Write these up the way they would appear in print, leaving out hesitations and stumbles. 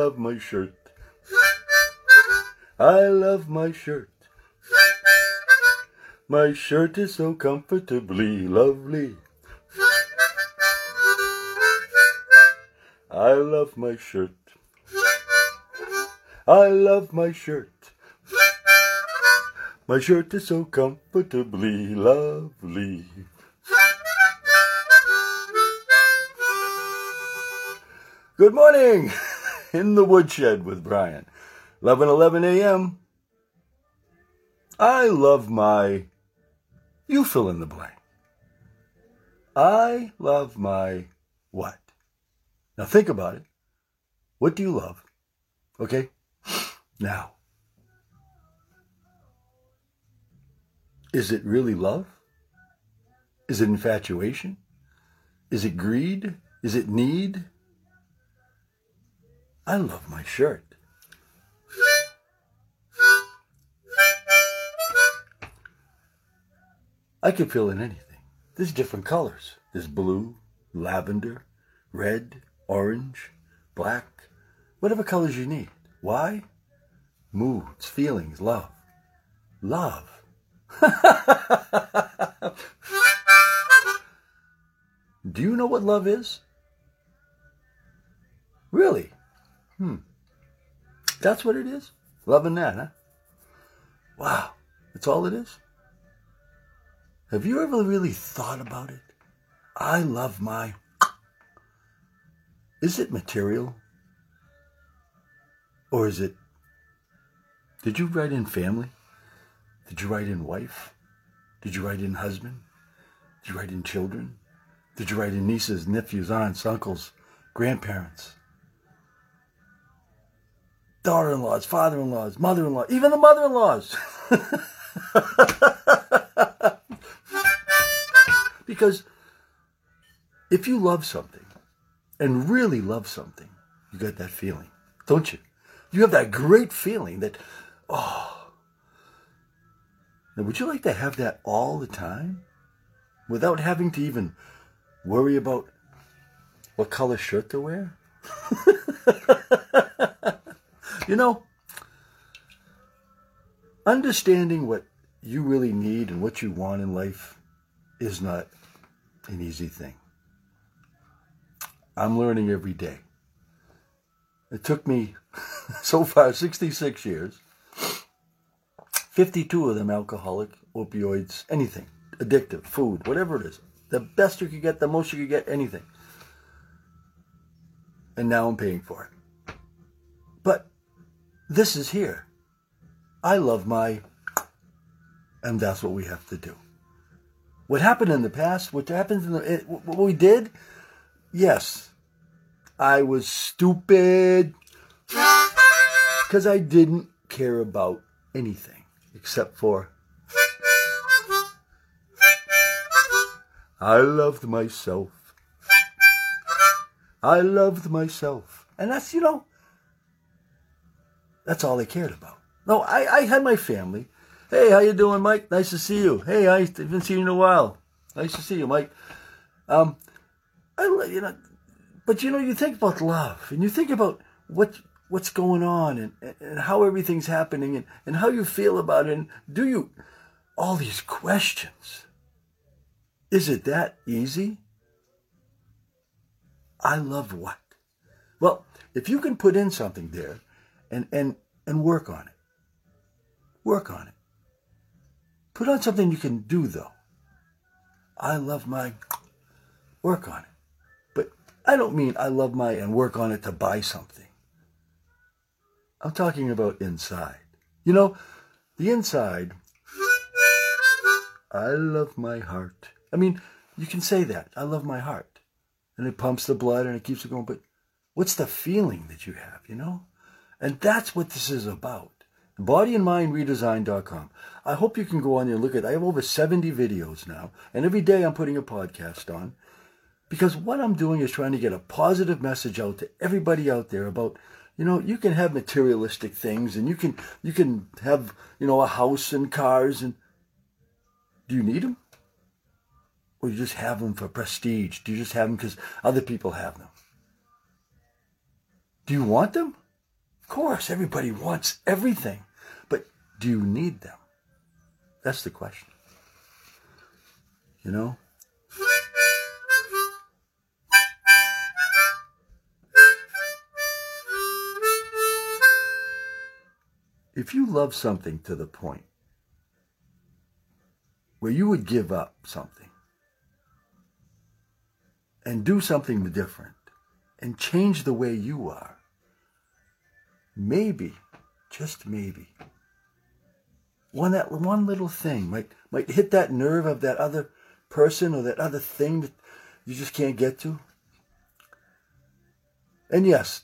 love my shirt. I love my shirt. My shirt is so comfortably lovely. I love my shirt. I love my shirt. My shirt is so comfortably lovely. Good morning! In the Woodshed with Brian. 11:11 a.m. I love my... You fill in the blank. I love my what? Now think about it. What do you love? Okay? Now, is it really love? Is it infatuation? Is it greed? Is it need? I love my shirt. I could fill in anything. There's different colors. There's blue, lavender, red, orange, black, whatever colors you need. Why? Moods, feelings, love. Love. Do you know what love is? Really? That's what it is? Loving that, huh? Wow. That's all it is? Have you ever really thought about it? I love my... Is it material? Or is it... Did you write in family? Did you write in wife? Did you write in husband? Did you write in children? Did you write in nieces, nephews, aunts, uncles, grandparents? Daughter-in-laws, father-in-laws, mother-in-law, even the mother-in-laws. Because if you love something and really love something, you get that feeling, don't you? You have that great feeling that, oh. Now, would you like to have that all the time without having to even worry about what color shirt to wear? You know, understanding what you really need and what you want in life is not an easy thing. I'm learning every day. It took me, so far, 66 years, 52 of them alcoholic, opioids, anything, addictive, food, whatever it is. The best you could get, the most you could get, anything. And now I'm paying for it. This is here. I love my... And that's what we have to do. What happened in the past, what we did, yes, I was stupid because I didn't care about anything except for... I loved myself. I loved myself. And that's, you know... That's all I cared about. No, I had my family. Hey, how you doing, Mike? Nice to see you. Hey, I haven't seen you in a while. Nice to see you, Mike. You think about love, and you think about what's going on, and how everything's happening, and how you feel about it, and do you... All these questions. Is it that easy? I love what? Well, if you can put in something there, and work on it. Work on it. Put on something you can do, though. I love my... Work on it. But I don't mean I love my and work on it to buy something. I'm talking about inside. You know, the inside... I love my heart. I mean, you can say that. I love my heart. And it pumps the blood and it keeps it going. But what's the feeling that you have, you know? And that's what this is about. Bodyandmindredesign.com. I hope you can go on there and look at it. I have over 70 videos now. And every day I'm putting a podcast on. Because what I'm doing is trying to get a positive message out to everybody out there about, you know, you can have materialistic things. And you can have, you know, a house and cars. And do you need them? Or you just have them for prestige? Do you just have them because other people have them? Do you want them? course, everybody wants everything, but do you need them? That's the question. You know? If you love something to the point where you would give up something and do something different and change the way you are, maybe, just maybe, that one little thing might hit that nerve of that other person or that other thing that you just can't get to. And yes,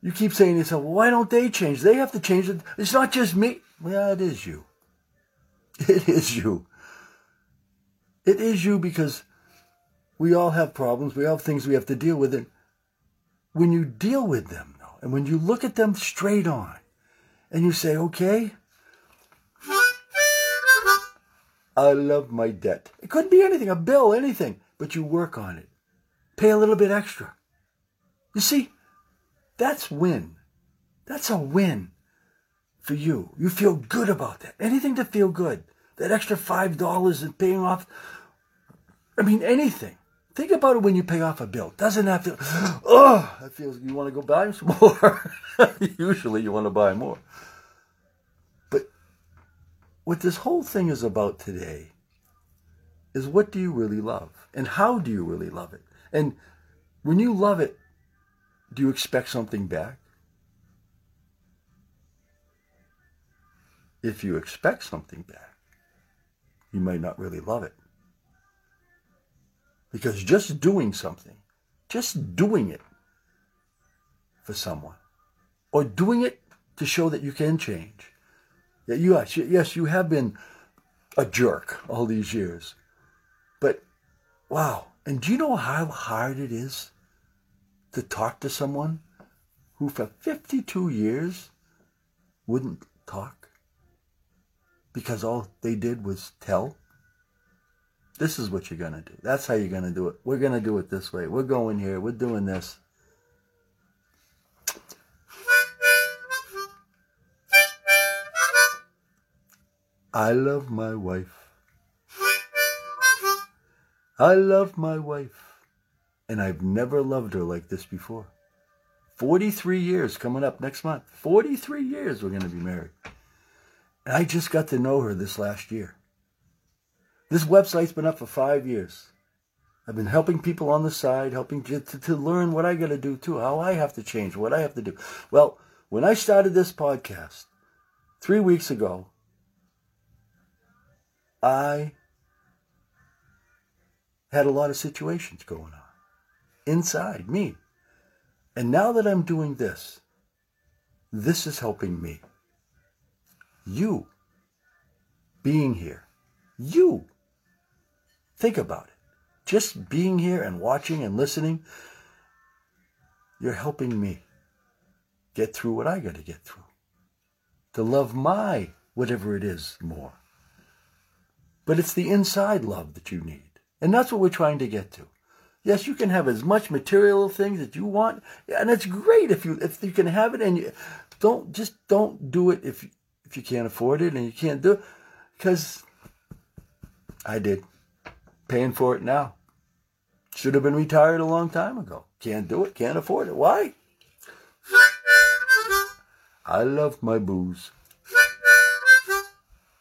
you keep saying to yourself, well, why don't they change? They have to change it. It's not just me. Well, it is you. It is you. It is you, because we all have problems. We all have things we have to deal with. And when you deal with them, though, and when you look at them straight on, and you say, okay, I love my debt. It could be anything, a bill, anything, but you work on it. Pay a little bit extra. You see, that's win. That's a win for you. You feel good about that. Anything to feel good. That extra $5 and paying off, I mean, anything. Think about it when you pay off a bill. Doesn't have to, oh, that feels, you want to go buy some more. Usually you want to buy more. What this whole thing is about today is, what do you really love? And how do you really love it? And when you love it, do you expect something back? If you expect something back, you might not really love it. Because just doing something, just doing it for someone, or doing it to show that you can change, that you are, yes, you have been a jerk all these years. But, wow. And do you know how hard it is to talk to someone who for 52 years wouldn't talk? Because all they did was tell. This is what you're going to do. That's how you're going to do it. We're going to do it this way. We're going here. We're doing this. I love my wife. I love my wife. And I've never loved her like this before. 43 years coming up next month. 43 years we're going to be married. And I just got to know her this last year. This website's been up for 5 years. I've been helping people on the side, helping to learn what I got to do too, how I have to change, what I have to do. Well, when I started this podcast 3 weeks ago, I had a lot of situations going on inside me. And now that I'm doing this, this is helping me. You being here, you think about it. Just being here and watching and listening, you're helping me get through what I got to get through, to love my whatever it is more. But it's the inside love that you need. And that's what we're trying to get to. Yes, you can have as much material things that you want. And it's great if you can have it, and you don't do it if you can't afford it and you can't do it. Because I did. Paying for it now. Should have been retired a long time ago. Can't do it, can't afford it. Why? I love my booze.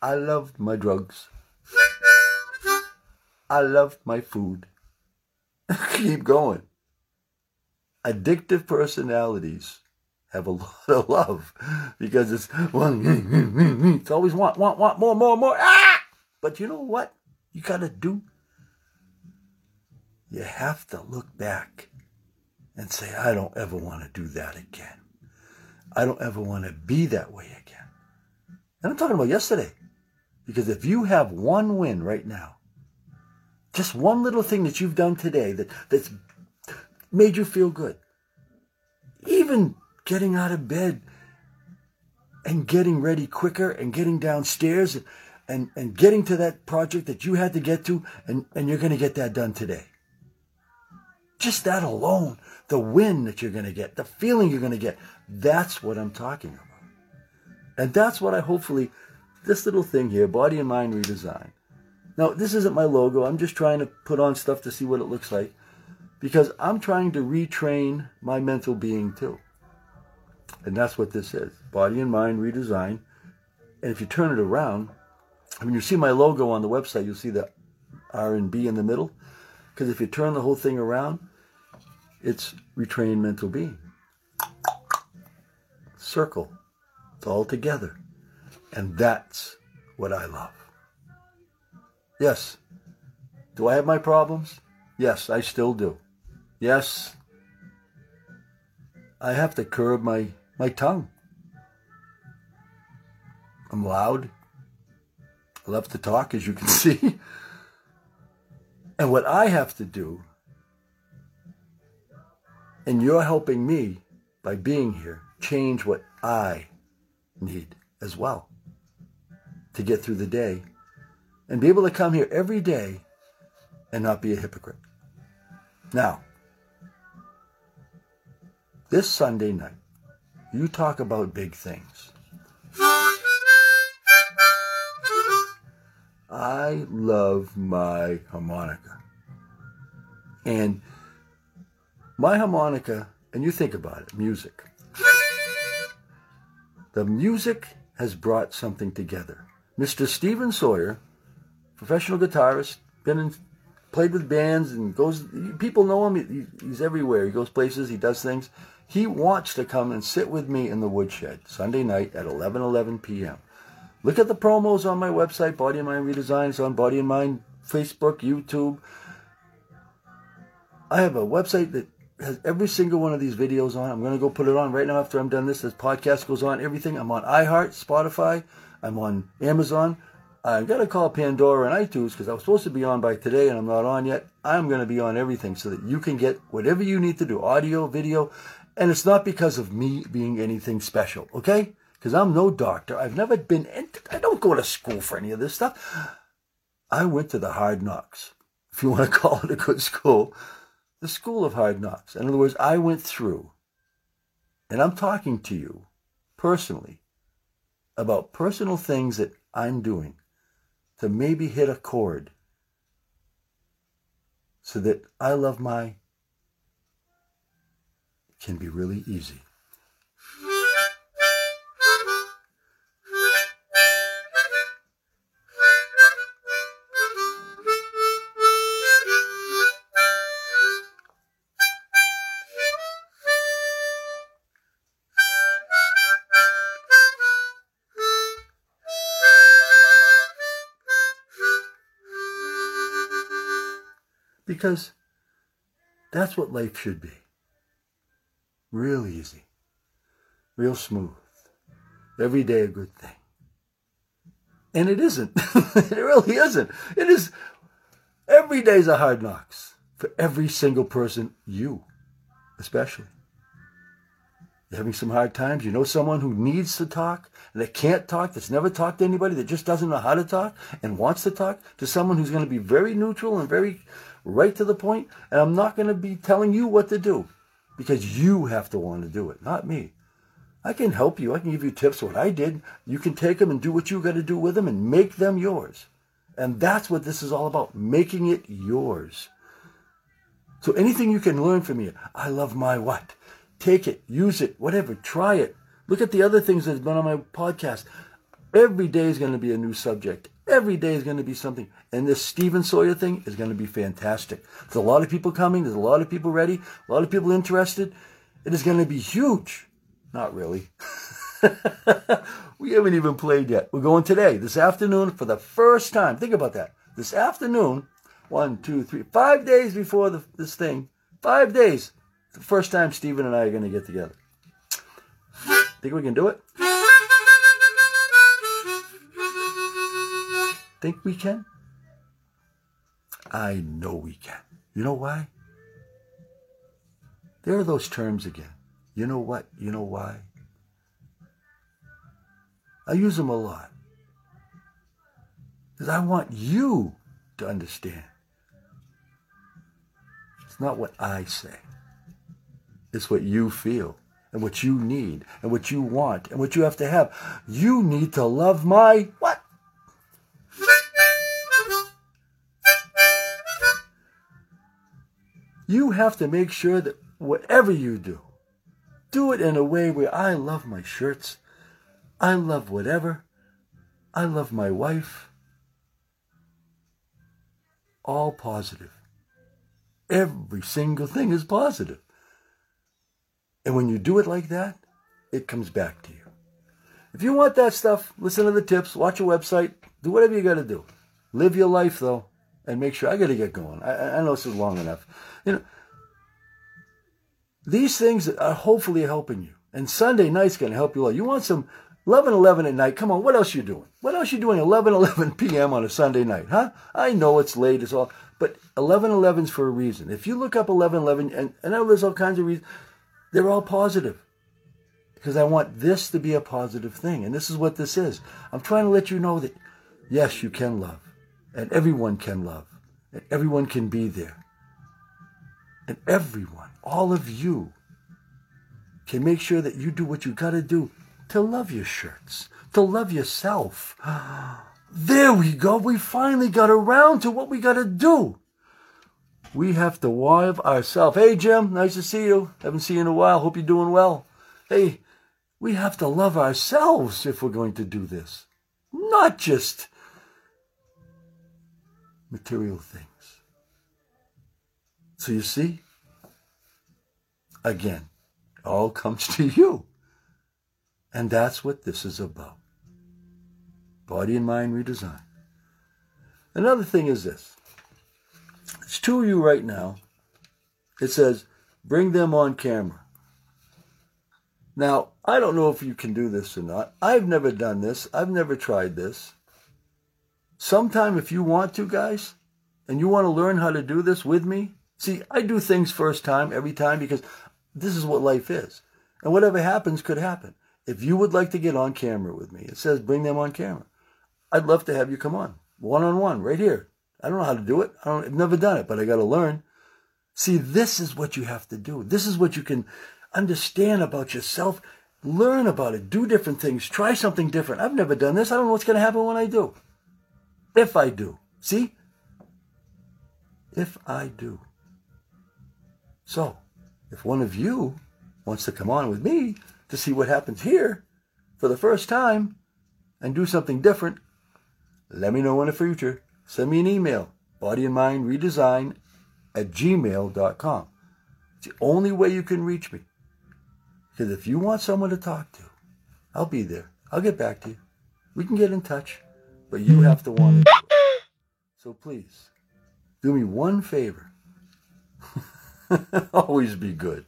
I love my drugs. I love my food. Keep going. Addictive personalities have a lot of love, because it's one. It's always want, more. Ah! But you know what you got to do? You have to look back and say, I don't ever want to do that again. I don't ever want to be that way again. And I'm talking about yesterday. Because if you have one win right now, just one little thing that you've done today that's made you feel good. Even getting out of bed and getting ready quicker and getting downstairs and getting to that project that you had to get to, and you're going to get that done today. Just that alone, the wind that you're going to get, the feeling you're going to get, that's what I'm talking about. And that's what I hopefully, this little thing here, Body and Mind Redesign. Now, this isn't my logo. I'm just trying to put on stuff to see what it looks like, because I'm trying to retrain my mental being too. And that's what this is, Body and Mind Redesign. And if you turn it around, when you see my logo on the website, you'll see the R and B in the middle. Because if you turn the whole thing around, it's retrained mental being. Circle. It's all together. And that's what I love. Yes. Do I have my problems? Yes, I still do. Yes. I have to curb my tongue. I'm loud. I love to talk, as you can see. And what I have to do, and you're helping me by being here, change what I need as well to get through the day and be able to come here every day and not be a hypocrite. Now, this Sunday night, you talk about big things. I love my harmonica. And my harmonica, and you think about it, music. The music has brought something together. Mr. Stephen Sawyer, professional guitarist, played with bands and goes, people know him, he's everywhere. He goes places, he does things. He wants to come and sit with me in the woodshed Sunday night at 11:11 p.m. Look at the promos on my website, Body and Mind Redesign. It's on Body and Mind, Facebook, YouTube. I have a website that has every single one of these videos on. I'm going to go put it on right now after I'm done this. This podcast goes on, everything. I'm on iHeart, Spotify. I'm on Amazon. I've got to call Pandora and iTunes because I was supposed to be on by today and I'm not on yet. I'm going to be on everything so that you can get whatever you need to do, audio, video. And it's not because of me being anything special, okay? Because I'm no doctor. I've never been, I don't go to school for any of this stuff. I went to the hard knocks, if you want to call it a good school, the school of hard knocks. In other words, I went through, and I'm talking to you personally about personal things that I'm doing to maybe hit a chord so that I love my, can be really easy. Because that's what life should be. Real easy. Real smooth. Every day a good thing. And it isn't. It really isn't. It is. Every day's a hard knocks for every single person, you especially. You're having some hard times. You know someone who needs to talk, and that can't talk, that's never talked to anybody, that just doesn't know how to talk and wants to talk to someone who's going to be very neutral and very right to the point, and I'm not going to be telling you what to do because you have to want to do it, not me. I can help you. I can give you tips what I did. You can take them and do what you got to do with them and make them yours. And that's what this is all about, making it yours. So anything you can learn from me, I love my what? Take it, use it, whatever, try it. Look at the other things that have been on my podcast. Every day is going to be a new subject. Every day is going to be something. And this Stephen Sawyer thing is going to be fantastic. There's a lot of people coming. There's a lot of people ready. A lot of people interested. It is going to be huge. Not really. We haven't even played yet. We're going today, this afternoon, for the first time. Think about that. This afternoon, 5 days before this thing, 5 days, the first time Stephen and I are going to get together. Think we can do it? Think we can? I know we can. You know why? There are those terms again. You know what? You know why? I use them a lot. Because I want you to understand. It's not what I say. It's what you feel and what you need and what you want and what you have to have. You need to love my what? You have to make sure that whatever you do, do it in a way where I love my shirts, I love whatever, I love my wife. All positive. Every single thing is positive. And when you do it like that, it comes back to you. If you want that stuff, listen to the tips, watch a website, do whatever you got to do. Live your life, though, and make sure. I got to get going. I know this is long enough. You know, these things are hopefully helping you. And Sunday night's going to help you all. You want some 11:11 at night. Come on, what else are you doing? What else are you doing 11:11 p.m. on a Sunday night, huh? I know it's late, it's all, but 11:11's for a reason. If you look up 11:11, and I know there's all kinds of reasons, they're all positive. Because I want this to be a positive thing, and this is what this is. I'm trying to let you know that, yes, you can love, and everyone can love, and everyone can be there. And everyone, all of you, can make sure that you do what you got to do to love your shirts, to love yourself. There we go. We finally got around to what we got to do. We have to love ourselves. Hey, Jim, nice to see you. Haven't seen you in a while. Hope you're doing well. Hey, we have to love ourselves if we're going to do this. Not just material things. So you see, again, it all comes to you. And that's what this is about. Body and Mind Redesign. Another thing is this. It's two of you right now. It says, bring them on camera. Now, I don't know if you can do this or not. I've never done this. I've never tried this. Sometime if you want to, guys, and you want to learn how to do this with me. See, I do things first time, every time, because this is what life is. And whatever happens could happen. If you would like to get on camera with me, it says bring them on camera. I'd love to have you come on, one-on-one, right here. I don't know how to do it. I've never done it, but I got to learn. See, this is what you have to do. This is what you can understand about yourself, learn about it, do different things, try something different. I've never done this. I don't know what's going to happen when I do. If I do. See? If I do. So, if one of you wants to come on with me, to see what happens here for the first time and do something different, let me know in the future. Send me an email, bodyandmindredesign@gmail.com. It's the only way you can reach me. Because if you want someone to talk to, I'll be there. I'll get back to you. We can get in touch, but you have to want to do it. So please, do me one favor. Always be good.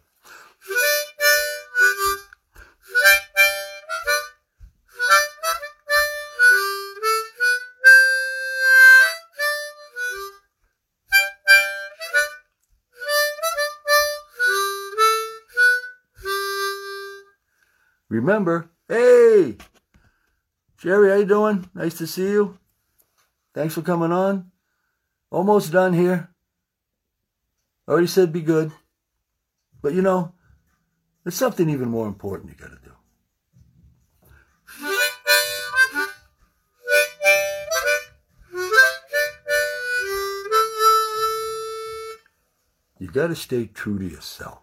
Remember, hey, Jerry, how you doing? Nice to see you. Thanks for coming on. Almost done here. Already said be good. But you know, there's something even more important you got to do. You got to stay true to yourself.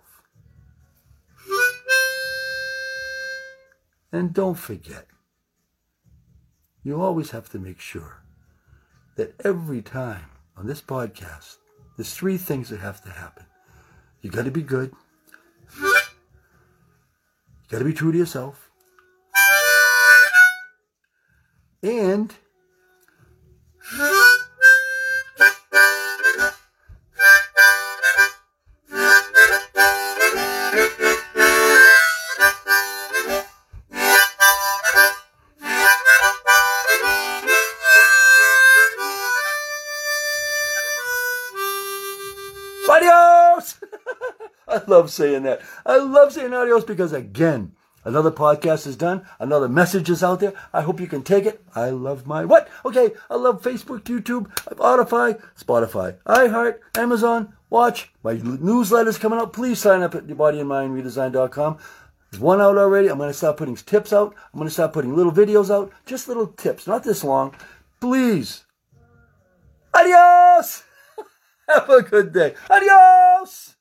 And don't forget, you always have to make sure that every time on this podcast, there's three things that have to happen. You got to be good. You got to be true to yourself. And love saying that. I love saying adios because, again, another podcast is done. Another message is out there. I hope you can take it. I love my what? Okay, I love Facebook, YouTube, Spotify, iHeart, Amazon, Watch. My newsletter's coming up. Please sign up at bodyandmindredesign.com. There's one out already. I'm going to start putting tips out. I'm going to start putting little videos out. Just little tips. Not this long. Please. Adios. Have a good day. Adios.